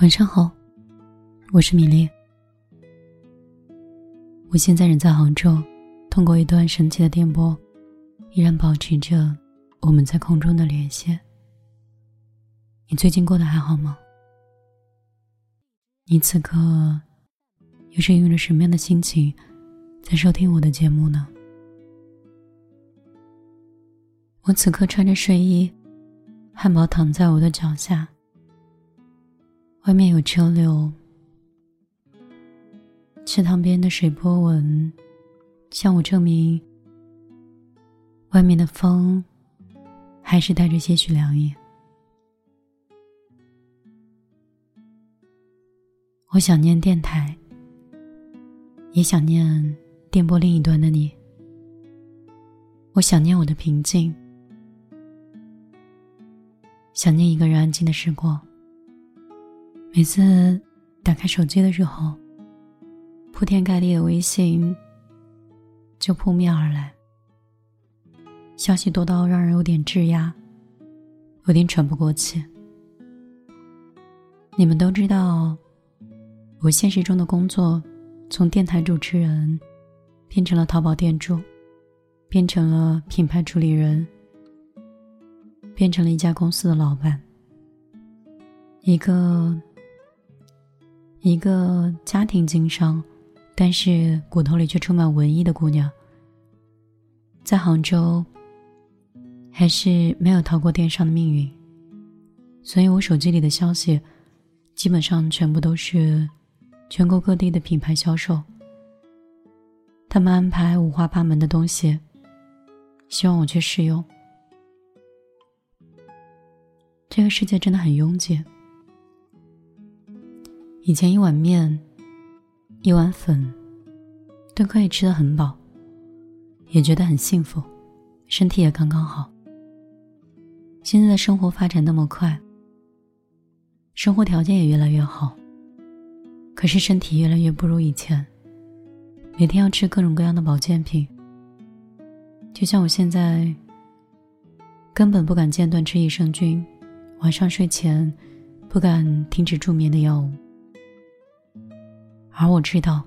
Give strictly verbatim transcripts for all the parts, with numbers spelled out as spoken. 晚上好，我是米粒。我现在人在杭州，通过一段神奇的电波，依然保持着我们在空中的联系。你最近过得还好吗？你此刻又是用着什么样的心情在收听我的节目呢？我此刻穿着睡衣，汉堡躺在我的脚下，外面有车流，池塘边的水波纹向我证明，外面的风还是带着些许凉意。我想念电台，也想念电波另一端的你。我想念我的平静，想念一个人安静的时光。每次打开手机的时候，铺天盖地的微信就扑面而来，消息多到让人有点质押，有点喘不过气。你们都知道，我现实中的工作从电台主持人变成了淘宝店主，变成了品牌主理人，变成了一家公司的老板，一个一个家庭经商，但是骨头里却充满文艺的姑娘，在杭州还是没有逃过电商的命运。所以我手机里的消息基本上全部都是全国各地的品牌销售，他们安排五花八门的东西，希望我去试用。这个世界真的很拥挤，以前一碗面一碗粉都可以吃得很饱，也觉得很幸福，身体也刚刚好。现在的生活发展那么快，生活条件也越来越好，可是身体越来越不如以前，每天要吃各种各样的保健品。就像我现在根本不敢间断吃益生菌，晚上睡前不敢停止助眠的药物。而我知道，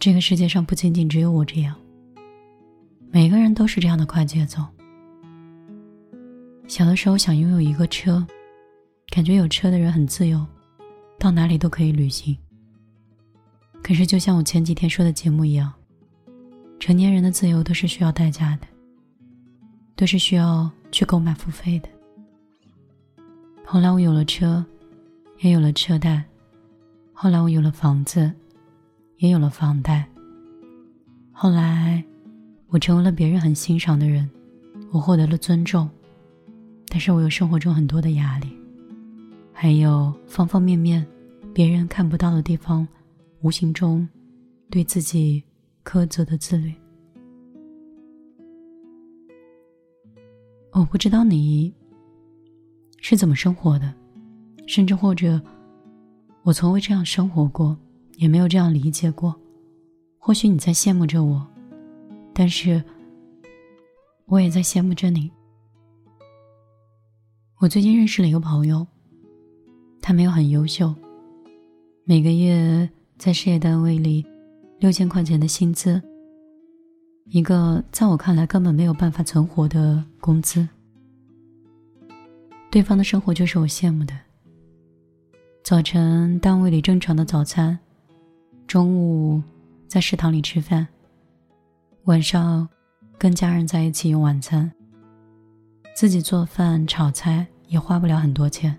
这个世界上不仅仅只有我这样，每个人都是这样的快节奏。小的时候想拥有一个车，感觉有车的人很自由，到哪里都可以旅行。可是就像我前几天说的节目一样，成年人的自由都是需要代价的，都是需要去购买付费的。后来我有了车，也有了车贷，后来我有了房子，也有了房贷，后来我成为了别人很欣赏的人，我获得了尊重，但是我有生活中很多的压力，还有方方面面别人看不到的地方，无形中对自己苛责的自律。我不知道你是怎么生活的，甚至或者我从未这样生活过，也没有这样理解过。或许你在羡慕着我，但是我也在羡慕着你。我最近认识了一个朋友，他没有很优秀，每个月在事业单位里六千块钱的薪资，一个在我看来根本没有办法存活的工资。对方的生活就是我羡慕的，早晨单位里正常的早餐，中午在食堂里吃饭，晚上跟家人在一起用晚餐，自己做饭炒菜也花不了很多钱。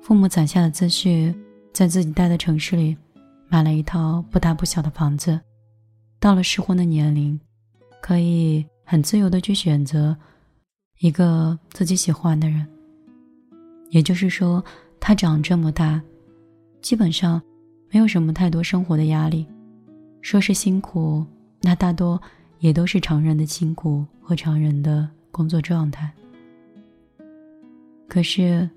父母攒下的积蓄，在自己待的城市里买了一套不大不小的房子，到了适婚的年龄，可以很自由地去选择一个自己喜欢的人。也就是说，他长这么大，基本上没有什么太多生活的压力。说是辛苦，那大多也都是常人的辛苦和常人的工作状态。可是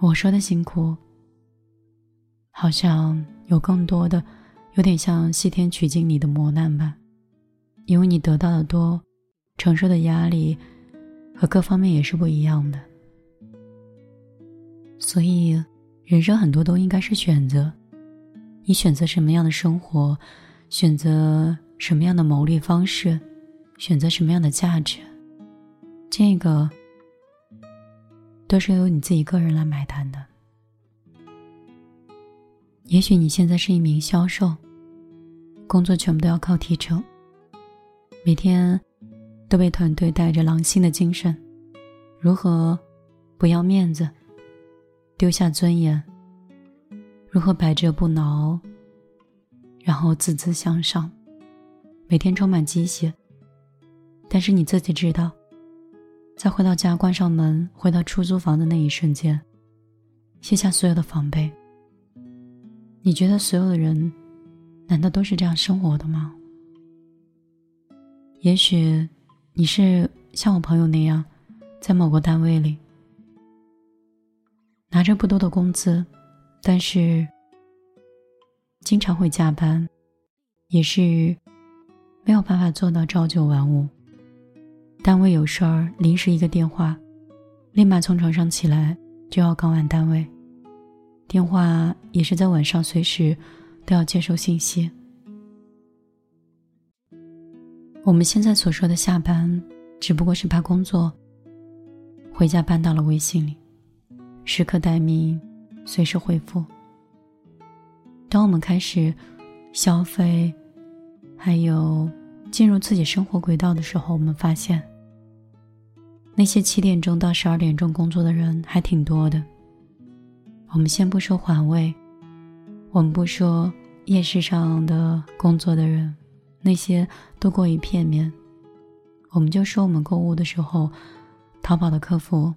我说的辛苦，好像有更多的有点像西天取经里的磨难吧，因为你得到的多，承受的压力和各方面也是不一样的。所以人生很多都应该是选择，你选择什么样的生活，选择什么样的谋利方式，选择什么样的价值，这个都是由你自己个人来买单的。也许你现在是一名销售，工作全部都要靠提成，每天都被团队带着狼心的精神，如何不要面子，丢下尊严，如何百折不挠，然后自自向上，每天充满鸡血。但是你自己知道，在回到家关上门，回到出租房的那一瞬间，卸下所有的防备。你觉得所有的人难道都是这样生活的吗？也许你是像我朋友那样，在某个单位里拿着不多的工资，但是经常会加班，也是没有办法做到朝九晚五。单位有事儿，临时一个电话，立马从床上起来就要赶往单位，电话也是在晚上随时都要接收信息。我们现在所说的下班，只不过是把工作回家搬到了微信里，时刻待命，随时回复。当我们开始消费，还有进入自己生活轨道的时候，我们发现那些七点钟到十二点钟工作的人还挺多的。我们先不说环卫，我们不说夜市上的工作的人，那些都过于片面。我们就说我们购物的时候，淘宝的客服，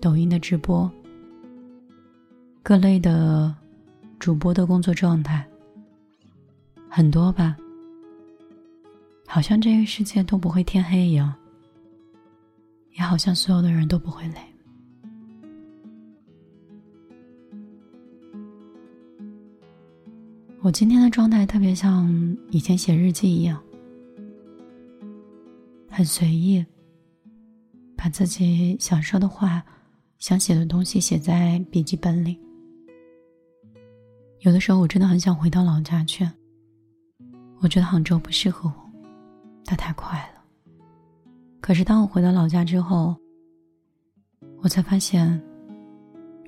抖音的直播，各类的主播的工作状态，很多吧，好像这个世界都不会天黑一样，也好像所有的人都不会累。我今天的状态特别像以前写日记一样，很随意，把自己想说的话，想写的东西写在笔记本里。有的时候我真的很想回到老家去，我觉得杭州不适合我，它太快了。可是当我回到老家之后，我才发现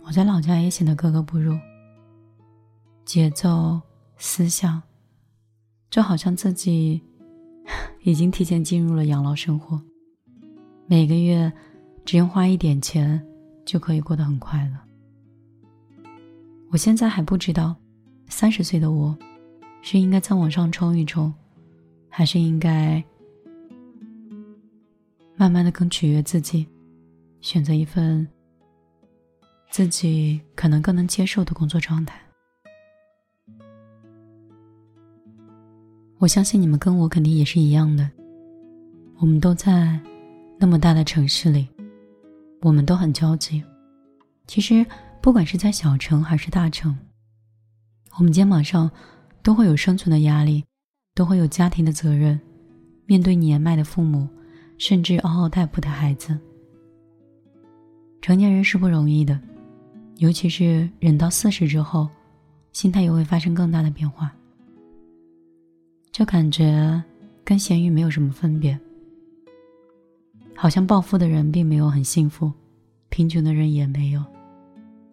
我在老家也显得格格不入，节奏，思想，就好像自己已经提前进入了养老生活，每个月只用花一点钱就可以过得很快乐。我现在还不知道三十岁的我是应该再往上冲一冲，还是应该慢慢的更取悦自己，选择一份自己可能更能接受的工作状态。我相信你们跟我肯定也是一样的，我们都在那么大的城市里，我们都很焦急。其实不管是在小城还是大城，我们肩膀上都会有生存的压力，都会有家庭的责任，面对年迈的父母，甚至嗷嗷待哺的孩子。成年人是不容易的，尤其是人到四十之后，心态也会发生更大的变化。这感觉跟咸鱼没有什么分别，好像暴富的人并没有很幸福，贫穷的人也没有，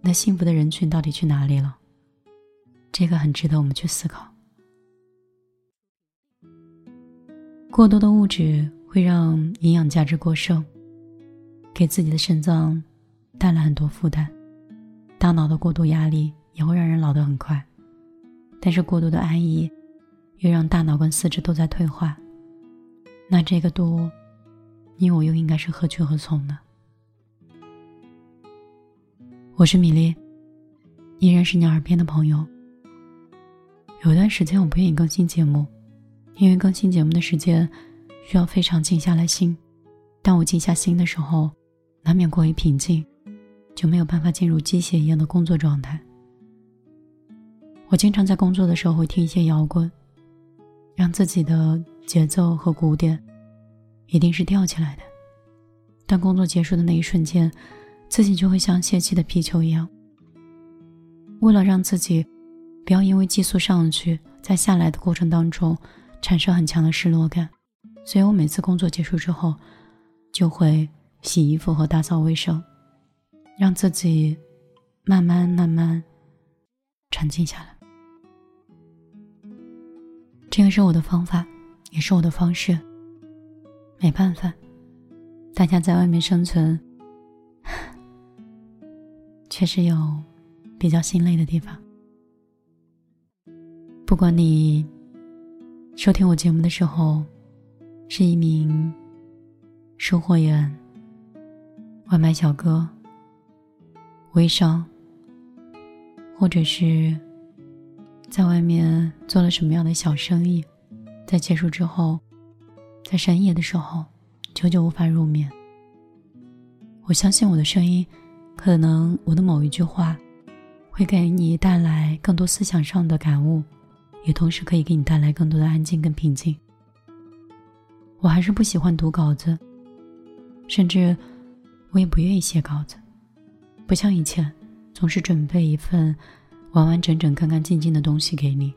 那幸福的人群到底去哪里了？这个很值得我们去思考。过多的物质会让营养价值过剩，给自己的肾脏带来很多负担，大脑的过度压力也会让人老得很快，但是过度的安逸又让大脑跟四肢都在退化，那这个度，你我又应该是何去何从呢？我是米粒，依然是你耳边的朋友。有一段时间我不愿意更新节目，因为更新节目的时间需要非常静下来心，但我静下心的时候，难免过于平静，就没有办法进入鸡血一样的工作状态。我经常在工作的时候会听一些摇滚，让自己的节奏和鼓点一定是吊起来的，但工作结束的那一瞬间，自己就会像泄气的皮球一样，为了让自己不要因为激素上去在下来的过程当中产生很强的失落感，所以我每次工作结束之后就会洗衣服和打扫卫生，让自己慢慢慢慢沉静下来。这个是我的方法，也是我的方式，没办法，大家在外面生存确实有比较心累的地方。不管你收听我节目的时候是一名收货员、外卖小哥、微商，或者是在外面做了什么样的小生意，在结束之后，在深夜的时候久久无法入眠，我相信我的声音，可能我的某一句话会给你带来更多思想上的感悟，也同时可以给你带来更多的安静跟平静。我还是不喜欢读稿子，甚至我也不愿意写稿子，不像以前总是准备一份完完整整、干干净净的东西给你，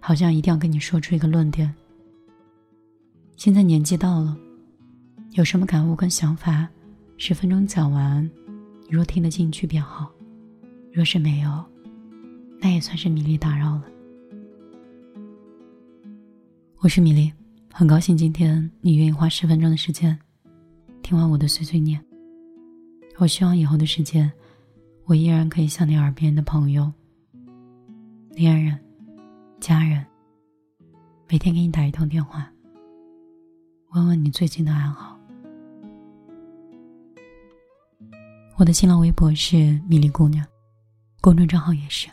好像一定要跟你说出一个论点。现在年纪到了，有什么感悟跟想法十分钟讲完，若听得进去便好，若是没有，那也算是米粒打扰了。我是米粒，很高兴今天你愿意花十分钟的时间听完我的碎碎念。我希望以后的时间，我依然可以像你耳边的朋友、恋人、家人，每天给你打一通电话，问问你最近的安好。我的新浪微博是米粒姑娘，公众账号也是。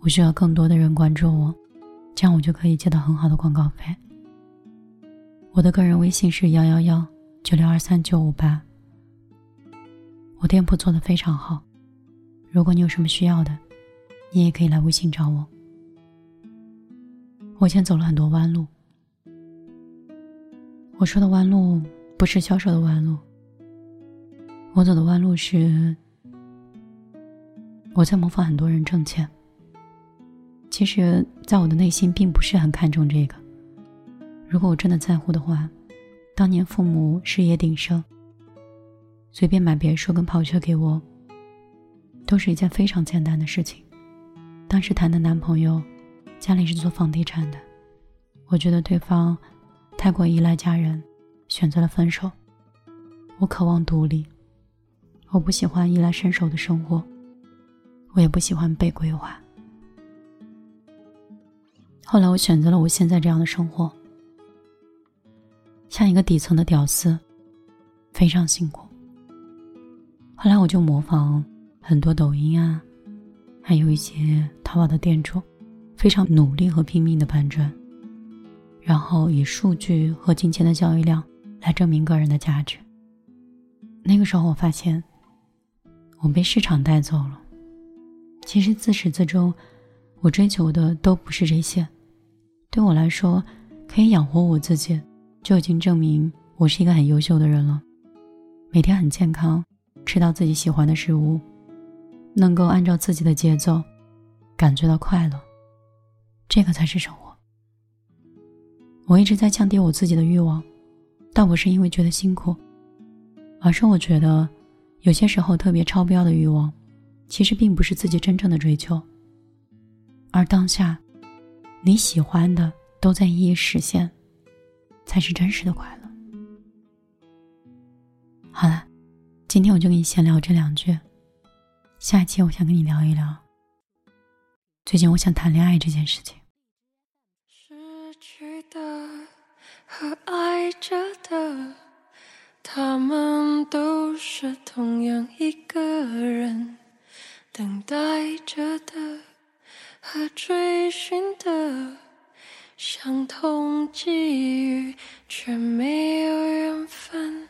我需要更多的人关注我，这样我就可以接到很好的广告费。我的个人微信是一一一九六二三九五八。我店铺做得非常好，如果你有什么需要的，你也可以来微信找我。我现在走了很多弯路，我说的弯路不是销售的弯路，我走的弯路是我在模仿很多人挣钱。其实在我的内心并不是很看重这个，如果我真的在乎的话，当年父母事业鼎盛，随便买别墅跟跑车给我都是一件非常简单的事情。当时谈的男朋友家里是做房地产的，我觉得对方太过依赖家人，选择了分手。我渴望独立，我不喜欢依赖伸手的生活，我也不喜欢被规划。后来我选择了我现在这样的生活，像一个底层的屌丝，非常辛苦。后来我就模仿很多抖音啊，还有一些淘宝的店主，非常努力和拼命的搬砖，然后以数据和金钱的交易量来证明个人的价值。那个时候我发现我被市场带走了。其实自始至终我追求的都不是这些，对我来说可以养活我自己就已经证明我是一个很优秀的人了。每天很健康，吃到自己喜欢的食物，能够按照自己的节奏感觉到快乐，这个才是生活。我一直在降低我自己的欲望，但我是因为觉得辛苦，而是我觉得有些时候特别超标的欲望其实并不是自己真正的追求，而当下你喜欢的都在一一实现才是真实的快乐。好了，今天我就跟你闲聊这两句，下一期我想跟你聊一聊最近我想谈恋爱这件事情。失去的和爱着的，他们都是同样一个人，等待着的和追寻的，相同际遇却没有缘分。